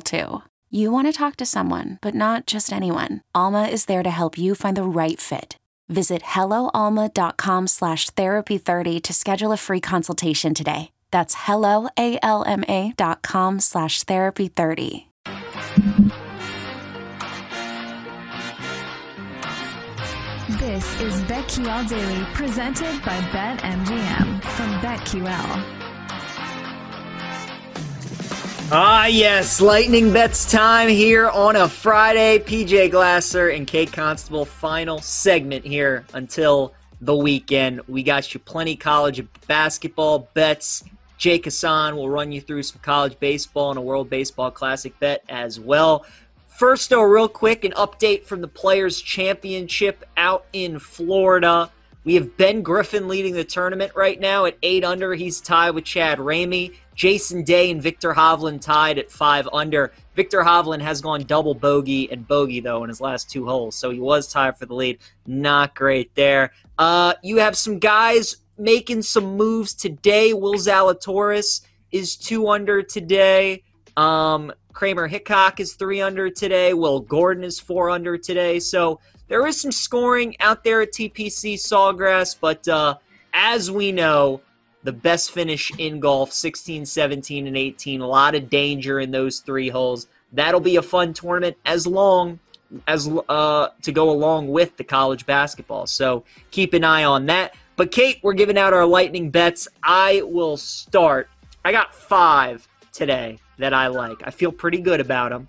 too. You want to talk to someone, but not just anyone. Alma is there to help you find the right fit. Visit HelloAlma.com/therapy30 to schedule a free consultation today. That's HelloAlma.com/therapy30. This is BetQL Daily, presented by Bet MGM from BetQL. Ah, yes, Lightning Bets time here on a Friday. PJ Glasser and Kate Constable, final segment here until the weekend. We got you plenty college basketball bets. Jake Hassan will run you through some college baseball and a World Baseball Classic bet as well. First, though, real quick, an update from the Players' Championship out in Florida. We have Ben Griffin leading the tournament right now at 8-under. He's tied with Chad Ramey. Jason Day and Victor Hovland tied at 5-under. Victor Hovland has gone double bogey and bogey, though, in his last two holes, so he was tied for the lead. Not great there. You have some guys making some moves today. Will Zalatoris is 2-under today. Kramer Hickok is 3-under today. Will Gordon is 4-under today. So there is some scoring out there at TPC Sawgrass, but as we know, the best finish in golf, 16, 17, and 18. A lot of danger in those three holes. That'll be a fun tournament to go along with the college basketball. So keep an eye on that. But, Kate, we're giving out our lightning bets. I will start. I got 5 today that I like. I feel pretty good about them,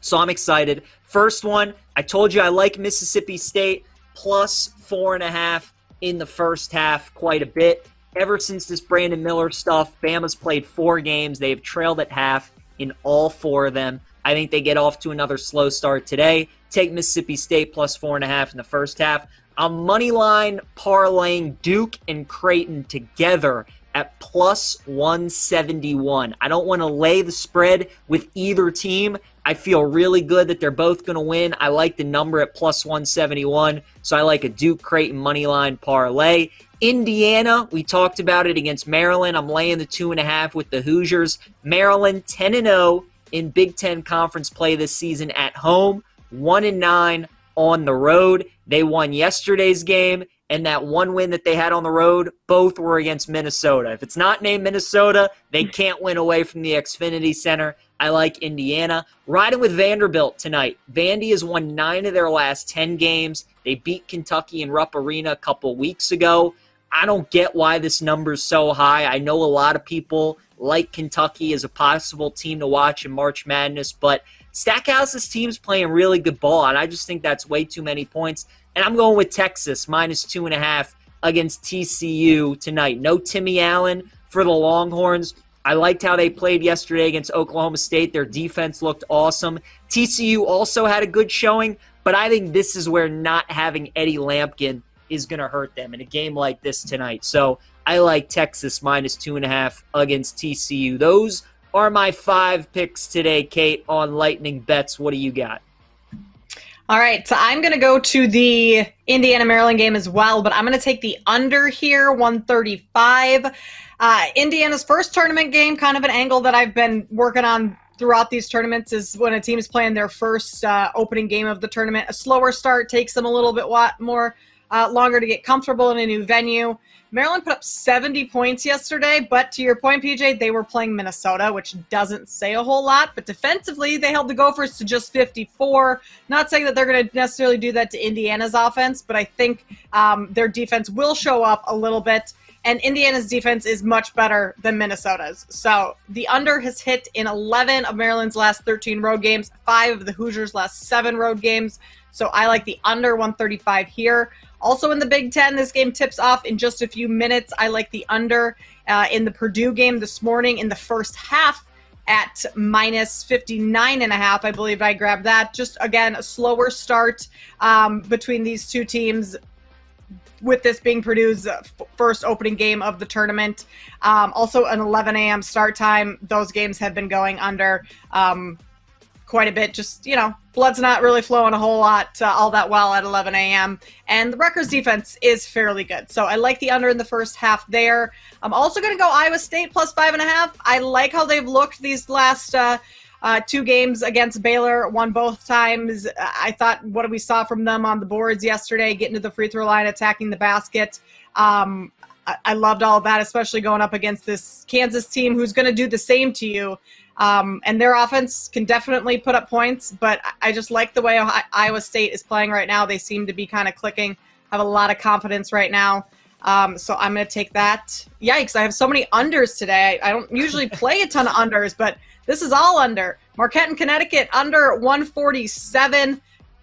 so I'm excited. First one, I told you I like Mississippi State, plus 4.5 in the first half quite a bit. Ever since this Brandon Miller stuff, Bama's played 4 games. They have trailed at half in all 4 of them. I think they get off to another slow start today. Take Mississippi State plus 4.5 in the first half. I'm moneyline parlaying Duke and Creighton together at plus 171. I don't want to lay the spread with either team. I feel really good that they're both going to win. I like the number at plus 171, so I like a Duke-Creighton moneyline parlay. Indiana, we talked about it against Maryland. I'm laying the 2.5 with the Hoosiers. Maryland 10-0 in Big Ten Conference play this season at home, 1-9 on the road. They won yesterday's game, and that one win that they had on the road, both were against Minnesota. If it's not named Minnesota, they can't win away from the Xfinity Center. I like Indiana. Riding with Vanderbilt tonight. Vandy has won 9 of their last 10 games. They beat Kentucky in Rupp Arena a couple weeks ago. I don't get why this number's so high. I know a lot of people like Kentucky as a possible team to watch in March Madness, but Stackhouse's team's playing really good ball, and I just think that's way too many points. And I'm going with Texas, minus 2.5 against TCU tonight. No Timmy Allen for the Longhorns. I liked how they played yesterday against Oklahoma State. Their defense looked awesome. TCU also had a good showing, but I think this is where not having Eddie Lampkin is going to hurt them in a game like this tonight. So I like Texas minus 2.5 against TCU. Those are my 5 picks today, Kate, on Lightning Bets. What do you got? All right, so I'm going to go to the Indiana-Maryland game as well, but I'm going to take the under here, 135. Indiana's first tournament game, kind of an angle that I've been working on throughout these tournaments, is when a team's playing their first opening game of the tournament, a slower start takes them a little bit more longer to get comfortable in a new venue. Maryland put up 70 points yesterday, but to your point, PJ, they were playing Minnesota, which doesn't say a whole lot, but defensively, they held the Gophers to just 54. Not saying that they're going to necessarily do that to Indiana's offense, but I think their defense will show up a little bit, and Indiana's defense is much better than Minnesota's. So the under has hit in 11 of Maryland's last 13 road games, 5 of the Hoosiers' last 7 road games. So I like the under 135 here. Also in the Big Ten, this game tips off in just a few minutes. I like the under in the Purdue game this morning in the first half at minus 59.5. I believe I grabbed that. Just, again, a slower start between these two teams, with this being Purdue's first opening game of the tournament. Also an 11 a.m. start time. Those games have been going under quite a bit. Just, you know, blood's not really flowing a whole lot all that well at 11 a.m. And the Rutgers defense is fairly good. So I like the under in the first half there. I'm also going to go Iowa State plus 5.5. I like how they've looked these last two games against Baylor, won both times. I thought what we saw from them on the boards yesterday, getting to the free throw line, attacking the basket. I loved all of that, especially going up against this Kansas team who's going to do the same to you. And their offense can definitely put up points, but I just like the way Iowa State is playing right now. They seem to be kind of clicking, have a lot of confidence right now. So I'm going to take that. Yikes, I have so many unders today. I don't usually play a ton of unders, but this is all under. Marquette and Connecticut under 147.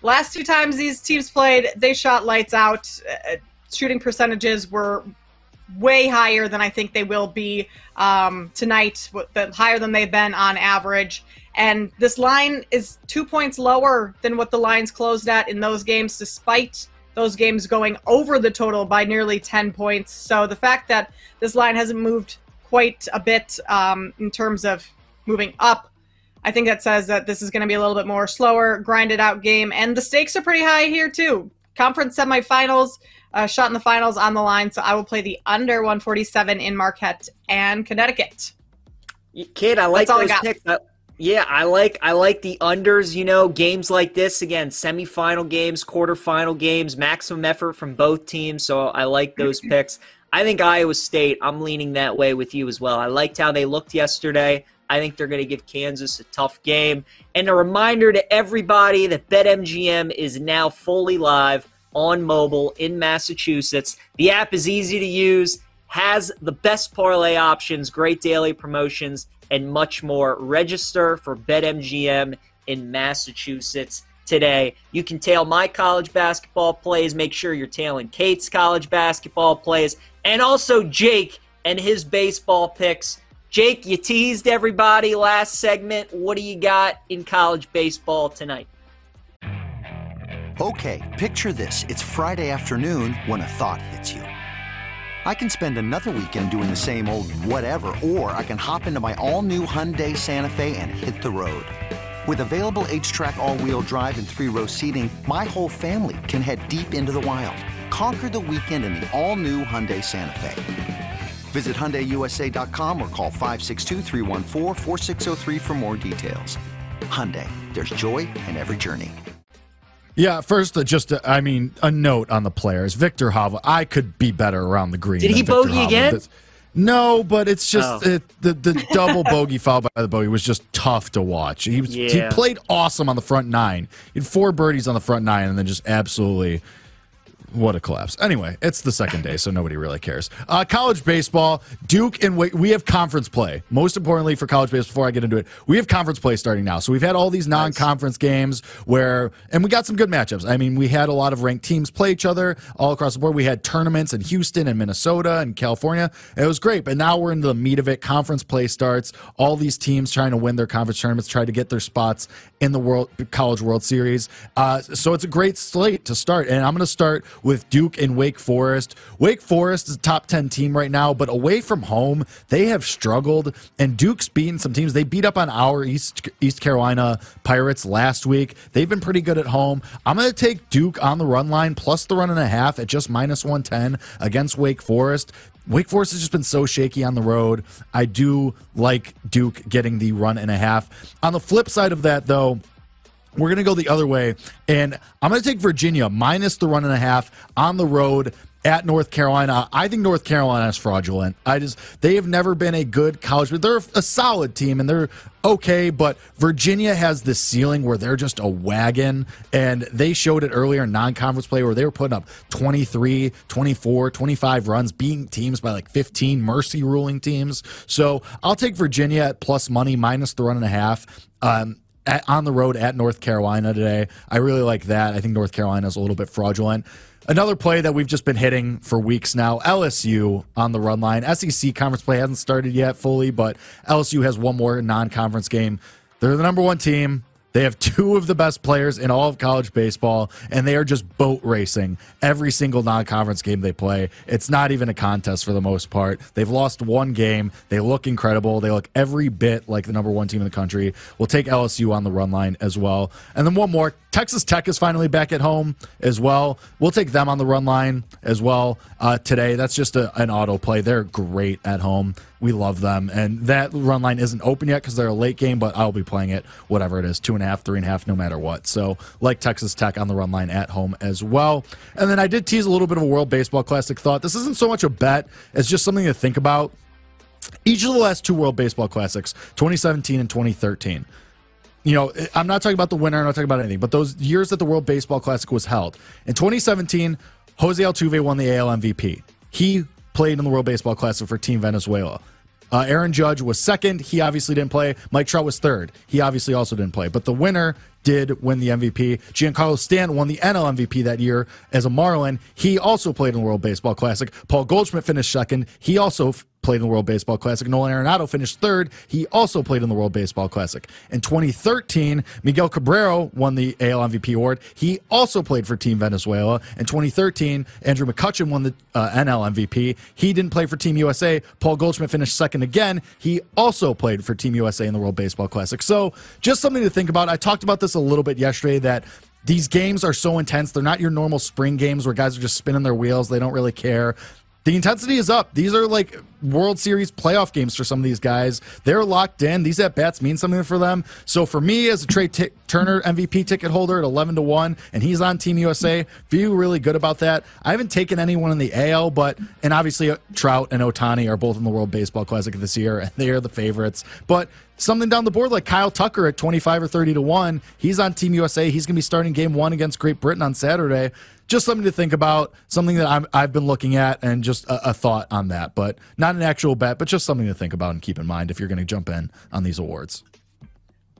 Last two times these teams played, they shot lights out. Shooting percentages were way higher than I think they will be tonight, higher than they've been on average. And this line is 2 points lower than what the lines closed at in those games, despite those games going over the total by nearly 10 points. So the fact that this line hasn't moved quite a bit in terms of moving up, I think that says that this is going to be a little bit more slower, grinded out game. And the stakes are pretty high here too. Conference semifinals, shot in the finals on the line. So I will play the under 147 in Marquette and Connecticut. Kid, I like those picks. Yeah, I like the unders, you know, games like this. Again, semifinal games, quarterfinal games, maximum effort from both teams. So I like those picks. I think Iowa State, I'm leaning that way with you as well. I liked how they looked yesterday. I think they're going to give Kansas a tough game. And a reminder to everybody that Bet MGM is now fully live on mobile in Massachusetts. The app is easy to use, has the best parlay options, great daily promotions, and much more. Register for BetMGM in Massachusetts today. You can tail my college basketball plays. Make sure you're tailing Kate's college basketball plays, and also Jake and his baseball picks. Jake, you teased everybody last segment. What do you got in college baseball tonight? Okay, picture this. It's Friday afternoon when a thought hits you. I can spend another weekend doing the same old whatever, or I can hop into my all-new Hyundai Santa Fe and hit the road. With available H-Track all-wheel drive and 3-row seating, my whole family can head deep into the wild. Conquer the weekend in the all-new Hyundai Santa Fe. Visit HyundaiUSA.com or call 562-314-4603 for more details. Hyundai, there's joy in every journey. Yeah, first, a note on the players. Victor Hovland, I could be better around the green. Did he bogey again? No, but it's just the double bogey followed by the bogey was just tough to watch. He played awesome on the front nine. He had 4 birdies on the front nine and then just absolutely, what a collapse. Anyway, it's the second day, so nobody really cares. College baseball, Duke and Wake, we have conference play. Most importantly for college baseball, before I get into it, we have conference play starting now. So we've had all these non-conference games and we got some good matchups. I mean, we had a lot of ranked teams play each other all across the board. We had tournaments in Houston and Minnesota and California. It was great, but now we're into the meat of it. Conference play starts. All these teams trying to win their conference tournaments, try to get their spots in the College World Series. So it's a great slate to start, and I'm going to start with Duke and Wake Forest. Wake Forest is a top 10 team right now, but away from home, they have struggled, and Duke's beaten some teams. They beat up on our East Carolina Pirates last week. They've been pretty good at home. I'm going to take Duke on the run line, plus the run and a half at just minus 110 against Wake Forest. Wake Forest has just been so shaky on the road. I do like Duke getting the run and a half. On the flip side of that, though, We're going to go the other way, and I'm going to take Virginia minus the 1.5 on the road at North Carolina. I think North Carolina is fraudulent. They have never been a good college, but they're a solid team, and they're okay, but Virginia has this ceiling where they're just a wagon, and they showed it earlier in non-conference play where they were putting up 23, 24, 25 runs, beating teams by like 15, mercy ruling teams. So I'll take Virginia at plus money, minus the 1.5. On the road at North Carolina today. I really like that. I think North Carolina is a little bit fraudulent. Another play that we've just been hitting for weeks now, LSU on the run line. SEC conference play hasn't started yet fully, but LSU has one more non-conference game. They're the number one team. They have two of the best players in all of college baseball, and they are just boat racing every single non-conference game they play. It's not even a contest for the most part. They've lost one game. They look incredible. They look every bit like the number one team in the country. We'll take LSU on the run line as well. And then one more. Texas Tech is finally back at home as well. We'll take them on the run line as well today. That's just an auto play. They're great at home. We love them. And that run line isn't open yet because they're a late game, but I'll be playing it, whatever it is, 2.5, 3.5, no matter what. So like Texas Tech on the run line at home as well. And then I did tease a little bit of a World Baseball Classic thought. This isn't so much a bet. It's just something to think about. Each of the last two World Baseball Classics, 2017 and 2013, you know, I'm not talking about the winner. I'm not talking about anything. But those years that the World Baseball Classic was held. In 2017, Jose Altuve won the AL MVP. He played in the World Baseball Classic for Team Venezuela. Aaron Judge was second. He obviously didn't play. Mike Trout was third. He obviously also didn't play. But the winner did win the MVP. Giancarlo Stanton won the NL MVP that year as a Marlin. He also played in the World Baseball Classic. Paul Goldschmidt finished second. He also played in the World Baseball Classic. Nolan Arenado finished third. He also played in the World Baseball Classic. In 2013, Miguel Cabrera won the AL MVP award. He also played for Team Venezuela. In 2013, Andrew McCutchen won the NL MVP. He didn't play for Team USA. Paul Goldschmidt finished second again. He also played for Team USA in the World Baseball Classic. So just something to think about. I talked about this a little bit yesterday, that these games are so intense. They're not your normal spring games where guys are just spinning their wheels. They don't really care. The intensity is up. These are like World Series playoff games for some of these guys. They're locked in. These at-bats mean something for them. So for me, as a Trey Turner MVP ticket holder at 11-1, and he's on Team USA, feel really good about that. I haven't taken anyone in the AL, and obviously Trout and Ohtani are both in the World Baseball Classic this year, and they are the favorites. But something down the board like Kyle Tucker at 25 or 30-1. He's on Team USA. He's going to be starting Game 1 against Great Britain on Saturday. Just something to think about, something that I've been looking at, and just a thought on that. But not an actual bet, but just something to think about and keep in mind if you're going to jump in on these awards.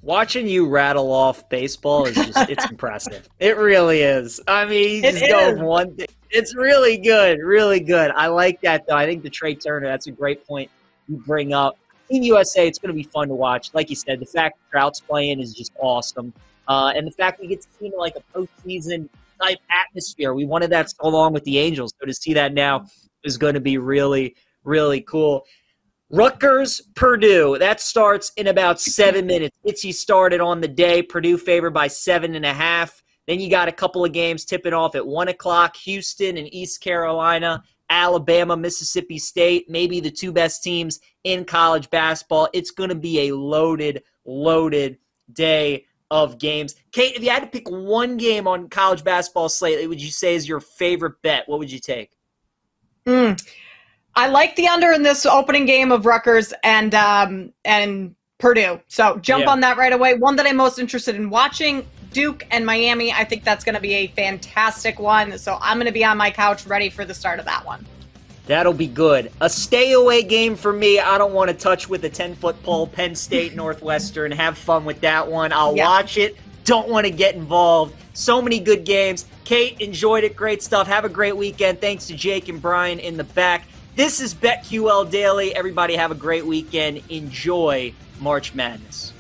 Watching you rattle off baseball is just, it's impressive. It really is. I mean, you just go one thing. It's really good, really good. I like that, though. I think the Trey Turner, that's a great point you bring up. Team USA, it's going to be fun to watch. Like you said, the fact Trout's playing is just awesome. And the fact we get to see like a postseason type atmosphere. We wanted that so long with the Angels. So to see that now is going to be really, really cool. Rutgers, Purdue, that starts in about 7 minutes. Itzy started on the day. Purdue favored by 7.5. Then you got a couple of games tipping off at 1 o'clock. Houston and East Carolina, Alabama, Mississippi State, maybe the two best teams in college basketball. It's going to be a loaded, loaded day of games. Kate, if you had to pick one game on college basketball slate, would you say is your favorite bet? What would you take? I like the under in this opening game of Rutgers and Purdue. So jump on that right away. One that I'm most interested in watching, Duke and Miami. I think that's going to be a fantastic one. So I'm going to be on my couch ready for the start of that one. That'll be good. A stay away game for me. I don't want to touch with a 10-foot pole. Penn State, Northwestern. Have fun with that one. I'll watch it. Don't want to get involved. So many good games. Kate, enjoyed it. Great stuff. Have a great weekend. Thanks to Jake and Brian in the back. This is BetQL Daily. Everybody have a great weekend. Enjoy March Madness.